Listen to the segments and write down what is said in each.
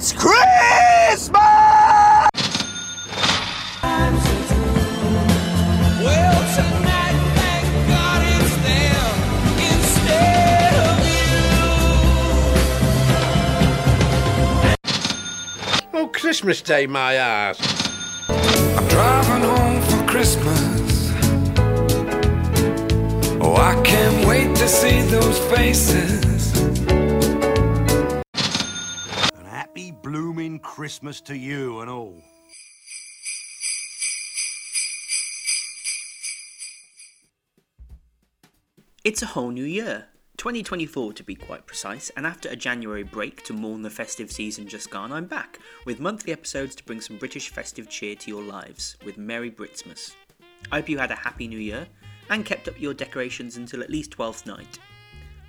It's Christmas! Well, tonight, thank God it's them instead of you. Oh, Christmas Day, my ass. I'm driving home for Christmas. Oh, I can't wait to see those faces. Blooming Christmas to you and all. It's a whole new year, 2024 to be quite precise, and after a January break to mourn the festive season just gone, I'm back with monthly episodes to bring some British festive cheer to your lives with Merry Britsmas. I hope you had a happy new year and kept up your decorations until at least Twelfth Night.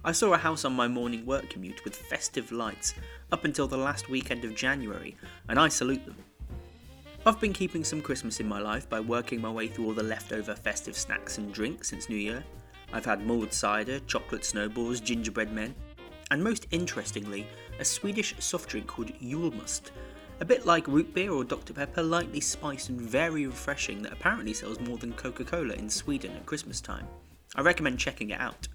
I saw a house on my morning work commute with festive lights up until the last weekend of January, and I salute them. I've been keeping some Christmas in my life by working my way through all the leftover festive snacks and drinks since New Year. I've had mulled cider, chocolate snowballs, gingerbread men, and most interestingly, a Swedish soft drink called Yulemust, a bit like root beer or Dr Pepper, lightly spiced and very refreshing, that apparently sells more than Coca-Cola in Sweden at Christmas time. I recommend checking it out.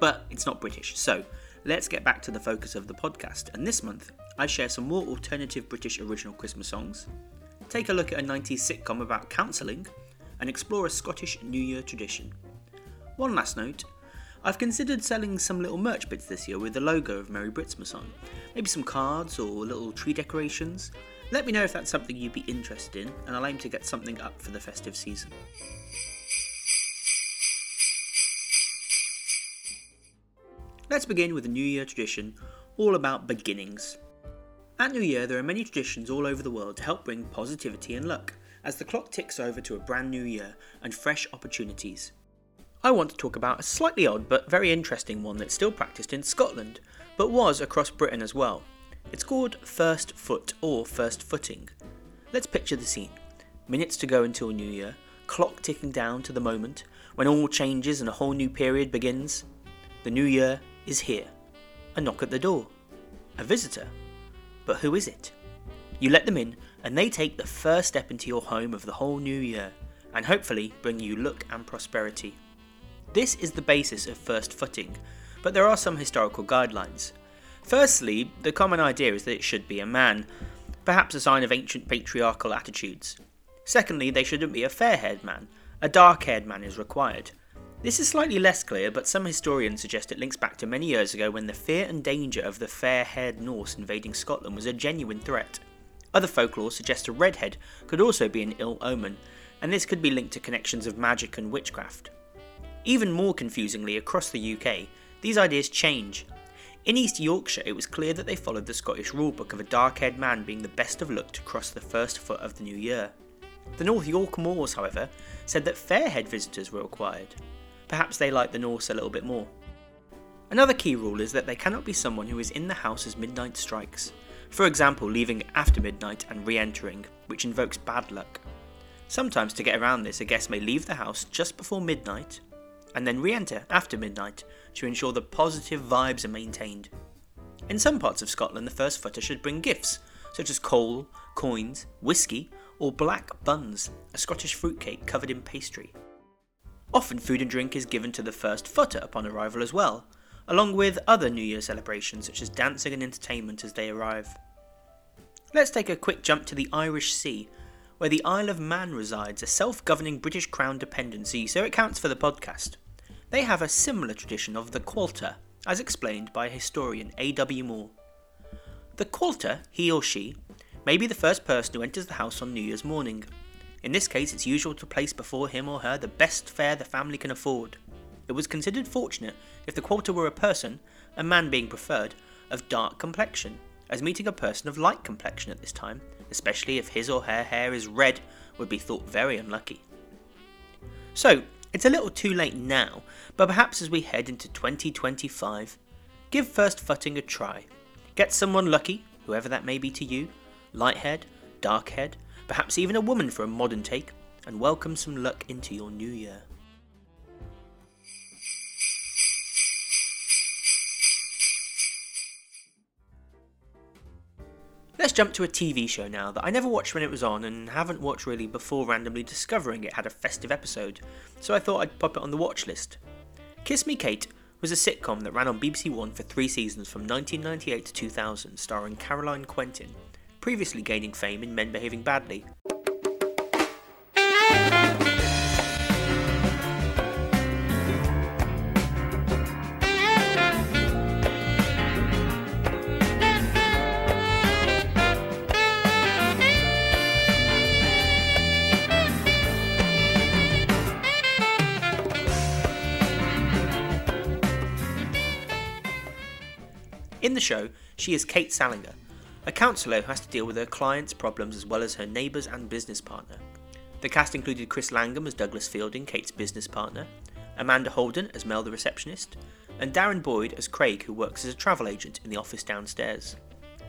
But it's not British, so let's get back to the focus of the podcast, and this month I share some more alternative British original Christmas songs, take a look at a 90s sitcom about counselling, and explore a Scottish New Year tradition. One last note, I've considered selling some little merch bits this year with the logo of Merry Britsmas on, maybe some cards or little tree decorations. Let me know if that's something you'd be interested in, and I'll aim to get something up for the festive season. Let's begin with a New Year tradition all about beginnings. At New Year, there are many traditions all over the world to help bring positivity and luck, as the clock ticks over to a brand new year and fresh opportunities. I want to talk about a slightly odd but very interesting one that's still practiced in Scotland, but was across Britain as well. It's called First Foot or First Footing. Let's picture the scene. Minutes to go until New Year, clock ticking down to the moment when all changes and a whole new period begins. The New Year is here. A knock at the door. A visitor. But who is it? You let them in, and they take the first step into your home of the whole new year, and hopefully bring you luck and prosperity. This is the basis of First Footing, but there are some historical guidelines. Firstly, the common idea is that it should be a man, perhaps a sign of ancient patriarchal attitudes. Secondly, they shouldn't be a fair-haired man. A dark-haired man is required. This is slightly less clear, but some historians suggest it links back to many years ago when the fear and danger of the fair-haired Norse invading Scotland was a genuine threat. Other folklore suggests a redhead could also be an ill omen, and this could be linked to connections of magic and witchcraft. Even more confusingly, across the UK, these ideas change. In East Yorkshire, it was clear that they followed the Scottish rulebook of a dark-haired man being the best of luck to cross the first foot of the new year. The North York Moors, however, said that fair-haired visitors were required. Perhaps they like the Norse a little bit more. Another key rule is that they cannot be someone who is in the house as midnight strikes. For example, leaving after midnight and re-entering, which invokes bad luck. Sometimes to get around this, a guest may leave the house just before midnight and then re-enter after midnight to ensure the positive vibes are maintained. In some parts of Scotland, the first footer should bring gifts, such as coal, coins, whiskey, or black buns, a Scottish fruitcake covered in pastry. Often food and drink is given to the first footer upon arrival as well, along with other New Year celebrations such as dancing and entertainment as they arrive. Let's take a quick jump to the Irish Sea, where the Isle of Man resides, a self-governing British Crown dependency, so it counts for the podcast. They have a similar tradition of the Cualta, as explained by historian A.W. Moore. The Cualta, he or she, may be the first person who enters the house on New Year's morning. In this case, it's usual to place before him or her the best fare the family can afford. It was considered fortunate if the Cualta were a person, a man being preferred, of dark complexion, as meeting a person of light complexion at this time, especially if his or her hair is red, would be thought very unlucky. So, it's a little too late now, but perhaps as we head into 2025, give First Footing a try. Get someone lucky, whoever that may be to you, light-haired, dark-haired, perhaps even a woman for a modern take, and welcome some luck into your new year. let's jump to a TV show now that I never watched when it was on and haven't watched really before randomly discovering it had a festive episode, so I thought I'd pop it on the watch list. Kiss Me Kate was a sitcom that ran on BBC One for 3 seasons from 1998 to 2000, starring Caroline Quentin, previously gaining fame in Men Behaving Badly. In the show, she is Kate Salinger, a counsellor who has to deal with her clients' problems as well as her neighbours and business partner. The cast included Chris Langham as Douglas Fielding, Kate's business partner, Amanda Holden as Mel the receptionist, and Darren Boyd as Craig, who works as a travel agent in the office downstairs.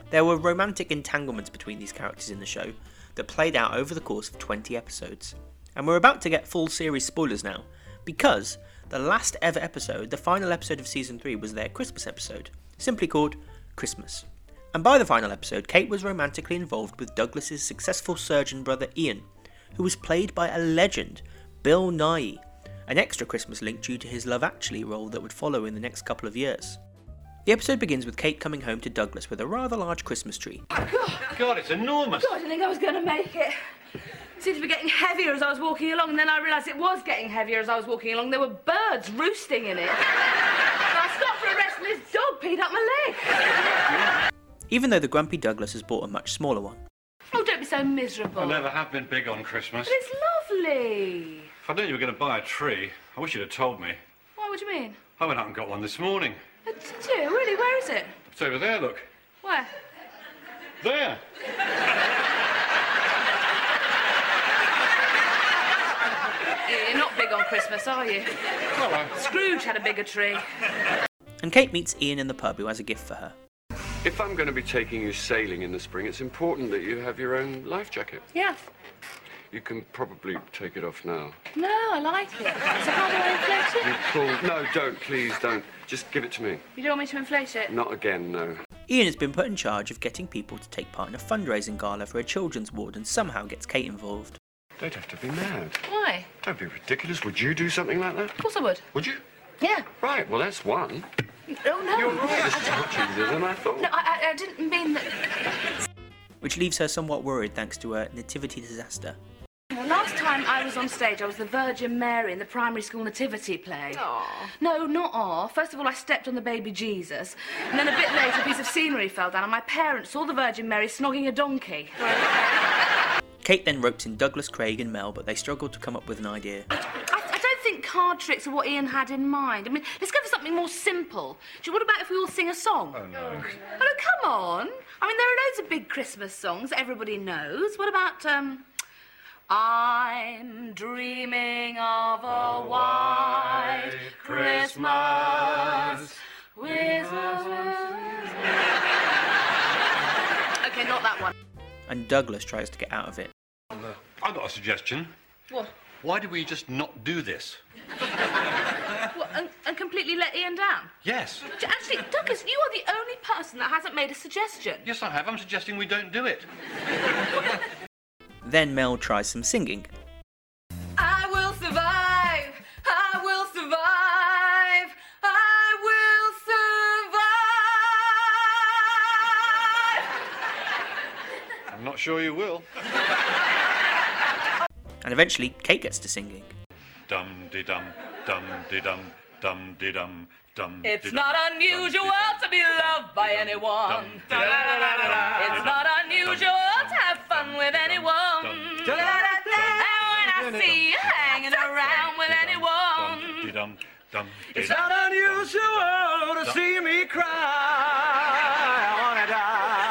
There were romantic entanglements between these characters in the show that played out over the course of 20 episodes. And we're about to get full series spoilers now, because the last ever episode, the final episode of season 3, was their Christmas episode, simply called Christmas. And by the final episode, Kate was romantically involved with Douglas's successful surgeon brother Ian, who was played by a legend, Bill Nighy, an extra Christmas link due to his Love Actually role that would follow in the next couple of years. The episode begins with Kate coming home to Douglas with a rather large Christmas tree. Oh God, it's enormous! God, I didn't think I was going to make it. It seemed to be getting heavier as I was walking along, and then I realised it was getting heavier as I was walking along. There were birds roosting in it. This dog peed up my leg. Even though the grumpy Douglas has bought a much smaller one. Oh, don't be so miserable. I never have been big on Christmas. But it's lovely. If I knew you were going to buy a tree, I wish you'd have told me. Why, what do you mean? I went out and got one this morning. Oh, did you? Really? Where is it? It's over there, look. Where? There. You're not big on Christmas, are you? Well, Scrooge had a bigger tree. And Kate meets Ian in the pub, who has a gift for her. If I'm going to be taking you sailing in the spring, it's important that you have your own life jacket. Yeah. You can probably take it off now. No, I like it. So how do I inflate it? No, don't, please, don't. Just give it to me. You don't want me to inflate it? Not again, no. Ian has been put in charge of getting people to take part in a fundraising gala for a children's ward and somehow gets Kate involved. They'd have to be mad. Why? Don't be ridiculous. Would you do something like that? Of course I would. Would you? Yeah. Right, well, that's one. Oh, no. You're right, this is much easier than I thought. No, I didn't mean that. Which leaves her somewhat worried thanks to her nativity disaster. Well, last time I was on stage, I was the Virgin Mary in the primary school nativity play. Aww. No, not aw. First of all, I stepped on the baby Jesus. And then a bit later, a piece of scenery fell down and my parents saw the Virgin Mary snogging a donkey. Kate then ropes in Douglas, Craig and Mel, but they struggled to come up with an idea. Card tricks are what Ian had in mind. I mean, let's go for something more simple. What about if we all sing a song? Oh, no. Oh, come on. I mean, there are loads of big Christmas songs that everybody knows. What about, I'm dreaming of a white Christmas with a... OK, not that one. And Douglas tries to get out of it. I've got a suggestion. What? Why do we just not do this? Well, and completely let Ian down? Yes. Actually, Douglas, you are the only person that hasn't made a suggestion. Yes, I have. I'm suggesting we don't do it. Then Mel tries some singing. I will survive! I will survive! I will survive! I'm not sure you will. And eventually, Kate gets to singing. Dum-de-dum, dum-de-dum, dum-de-dum, dum-de-dum. It's not unusual to be loved by anyone. It's not unusual to have fun with anyone. And when I see you hanging around with anyone, it's not unusual to see me cry. I wanna die.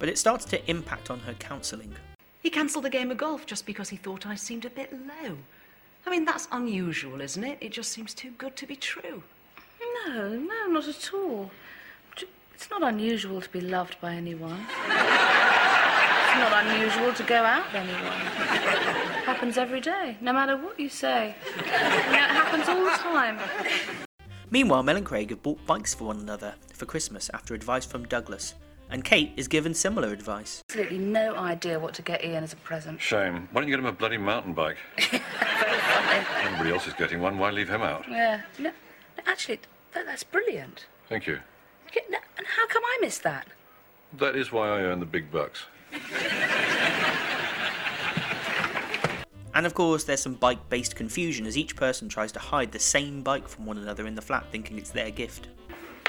But it started to impact on her counselling. He cancelled the game of golf just because he thought I seemed a bit low. I mean, that's unusual, isn't it? It just seems too good to be true. No, no, not at all. It's not unusual to be loved by anyone. It's not unusual to go out with anyone. It happens every day, no matter what you say. You know, it happens all the time. Meanwhile, Mel and Craig have bought bikes for one another for Christmas after advice from Douglas, and Kate is given similar advice. Absolutely no idea what to get Ian as a present. Shame. Why don't you get him a bloody mountain bike? Very funny. Everybody else is getting one, why leave him out? Yeah. No, actually, that's brilliant. Thank you. And how come I missed that? That is why I earn the big bucks. And of course, there's some bike-based confusion as each person tries to hide the same bike from one another in the flat, thinking it's their gift.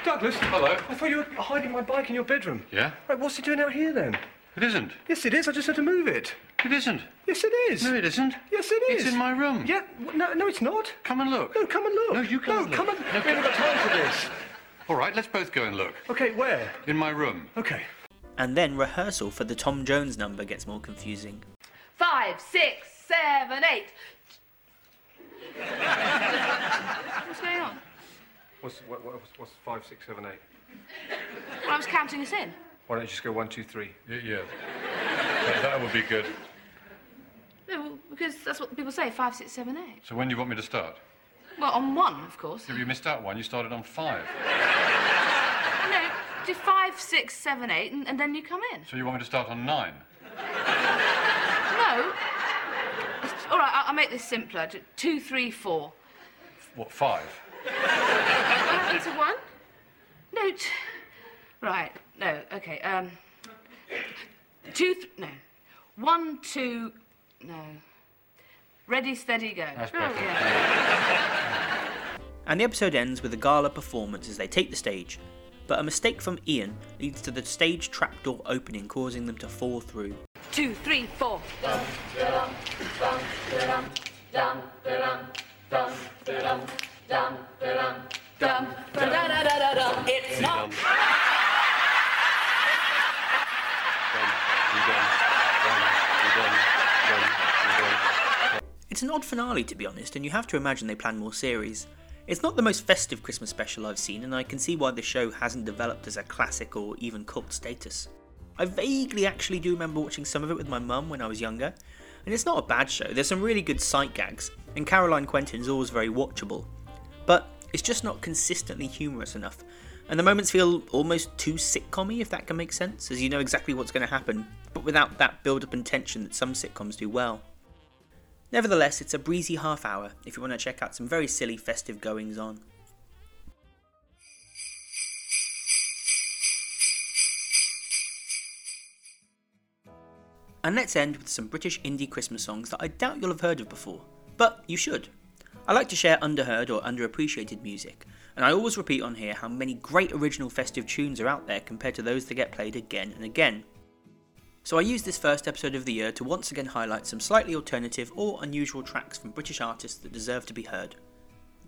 Douglas? Hello? I thought you were hiding my bike in your bedroom. Yeah? Right, what's it doing out here then? It isn't. Yes, it is. I just had to move it. It isn't. Yes, it is. No, it isn't. Yes, it is. It's in my room. Yeah, no, it's not. Come and look. No, come and look. No, you come and look. No, come and... We haven't got time for this. All right, let's both go and look. Okay, where? In my room. Okay. And then rehearsal for the Tom Jones number gets more confusing. 5, 6, 7, 8. What's going on? What's 5, 6, 7, 8? Well, I was counting us in. Why don't you just go 1, 2, 3? Yeah. That would be good. No, well, because that's what people say, 5, 6, 7, 8. So when do you want me to start? Well, on 1, of course. Yeah, you missed out 1. You started on 5. No, do 5, 6, 7, 8, and then you come in. So you want me to start on 9? No. All right, I'll make this simpler. 2, 3, 4. What, 5? What happened to 1? No. Right. No. Okay. 2. No. 1, 2. No. Ready, steady, go. That's perfect. Oh, yeah. And the episode ends with a gala performance as they take the stage, but a mistake from Ian leads to the stage trapdoor opening, causing them to fall through. 2, 3, 4. Dum, da-dum, dum, da-dum, dum, da-dum, dum, da-dum, dum, da-dum, dum, da-da-da-da-dum. It's not. It's an odd finale, to be honest, and you have to imagine they plan more series. It's not the most festive Christmas special I've seen, and I can see why the show hasn't developed as a classic or even cult status. I vaguely actually do remember watching some of it with my mum when I was younger, and it's not a bad show. There's some really good sight gags, and Caroline Quentin is always very watchable, but it's just not consistently humorous enough, and the moments feel almost too sitcom-y, if that can make sense, as you know exactly what's going to happen, but without that build-up and tension that some sitcoms do well. Nevertheless, it's a breezy half hour if you want to check out some very silly festive goings-on. And let's end with some British indie Christmas songs that I doubt you'll have heard of before, but you should. I like to share underheard or underappreciated music, and I always repeat on here how many great original festive tunes are out there compared to those that get played again and again. So I used this first episode of the year to once again highlight some slightly alternative or unusual tracks from British artists that deserve to be heard.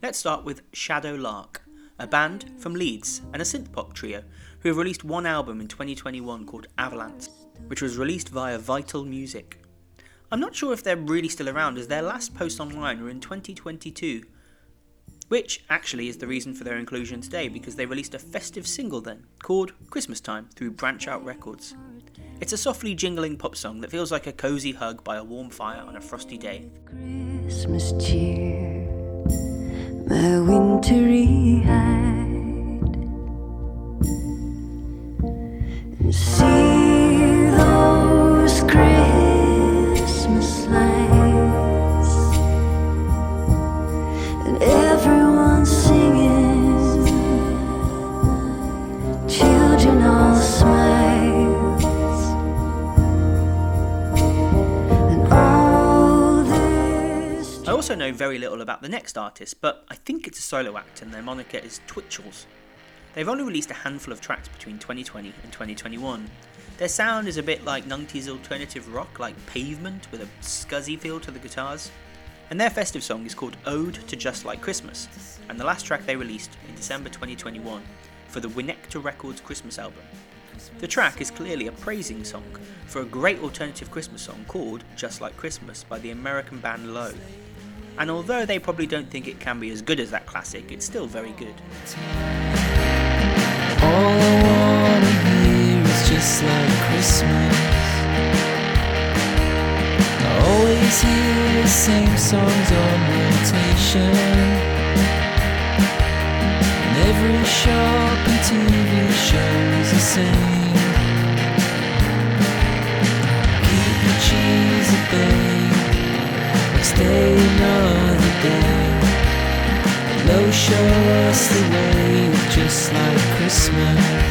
Let's start with Shadow Lark, a band from Leeds and a synth-pop trio who have released one album in 2021 called Avalanche, which was released via Vital Music. I'm not sure if they're really still around, as their last posts online were in 2022, which actually is the reason for their inclusion today, because they released a festive single then, called Christmas Time, through Branch Out Records. It's a softly jingling pop song that feels like a cosy hug by a warm fire on a frosty day. Christmas cheer, my wintry hide, and see those Christmas lights, and everyone singing, children all smiling. I also know very little about the next artist, but I think it's a solo act and their moniker is Twitchels. They've only released a handful of tracks between 2020 and 2021. Their sound is a bit like 90s alternative rock, like Pavement, with a scuzzy feel to the guitars. And their festive song is called Ode to Just Like Christmas, and the last track they released in December 2021 for the Winnecta Records Christmas album. The track is clearly a praising song for a great alternative Christmas song called Just Like Christmas by the American band Low. And although they probably don't think it can be as good as that classic, it's still very good. All I want to hear is just like Christmas. I always hear the same songs on rotation. TV shows the same. Keep the cheese at bay, but stay another day. Low show us the way, just like Christmas.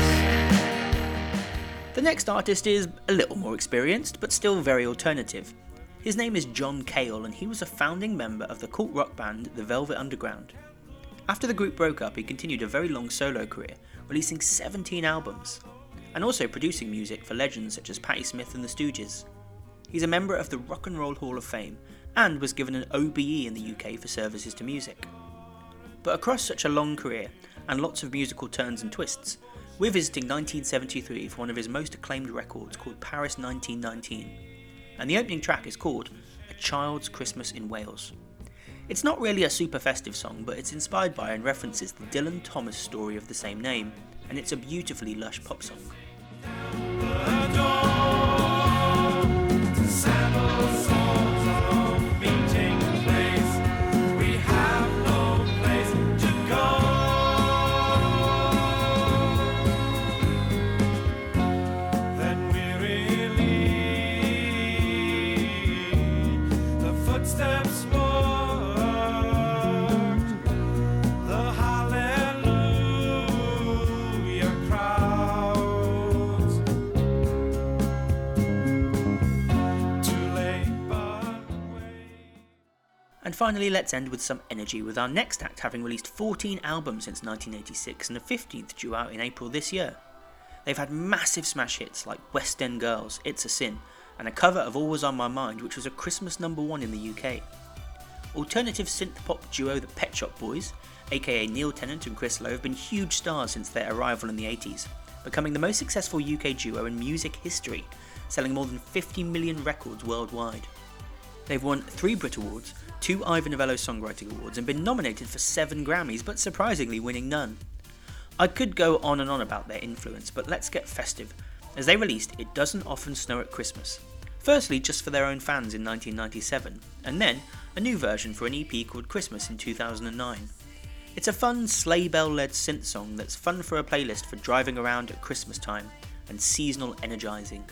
The next artist is a little more experienced, but still very alternative. His name is John Cale, and he was a founding member of the cult rock band The Velvet Underground. After the group broke up, he continued a very long solo career, releasing 17 albums, and also producing music for legends such as Patti Smith and The Stooges. He's a member of the Rock and Roll Hall of Fame, and was given an OBE in the UK for services to music. But across such a long career, and lots of musical turns and twists, we're visiting 1973 for one of his most acclaimed records called Paris 1919. And the opening track is called A Child's Christmas in Wales. It's not really a super festive song, but it's inspired by and references the Dylan Thomas story of the same name, and it's a beautifully lush pop song. And finally, let's end with some energy with our next act, having released 14 albums since 1986 and the 15th due out in April this year. They've had massive smash hits like West End Girls, It's a Sin, and a cover of Always On My Mind, which was a Christmas #1 in the UK. Alternative synth-pop duo the Pet Shop Boys, aka Neil Tennant and Chris Lowe, have been huge stars since their arrival in the 80s, becoming the most successful UK duo in music history, selling more than 50 million records worldwide. They've won 3 Brit Awards, 2 Ivor Novello Songwriting Awards, and been nominated for 7 Grammys, but surprisingly winning none. I could go on and on about their influence, but let's get festive, as they released It Doesn't Often Snow at Christmas, firstly just for their own fans in 1997, and then a new version for an EP called Christmas in 2009. It's a fun sleigh bell-led synth song that's fun for a playlist for driving around at Christmas time, and seasonal energising.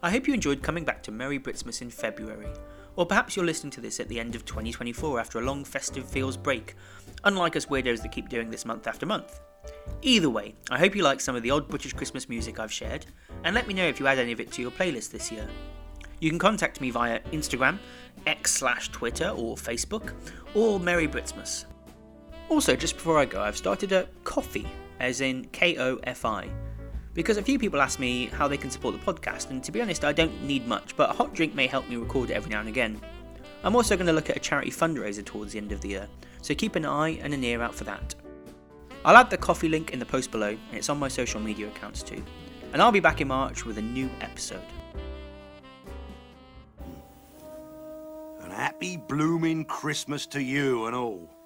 I hope you enjoyed coming back to Merry Britsmas in February, or perhaps you're listening to this at the end of 2024 after a long festive feels break, unlike us weirdos that keep doing this month after month. Either way, I hope you like some of the old British Christmas music I've shared, and let me know if you add any of it to your playlist this year. You can contact me via Instagram, x/Twitter or Facebook, or Merry Britsmas. Also, just before I go, I've started a Ko-fi, as in Kofi. Because a few people ask me how they can support the podcast, and to be honest I don't need much, but a hot drink may help me record it every now and again. I'm also going to look at a charity fundraiser towards the end of the year, so keep an eye and an ear out for that. I'll add the Ko-fi link in the post below, and it's on my social media accounts too. And I'll be back in March with a new episode. And happy blooming Christmas to you and all.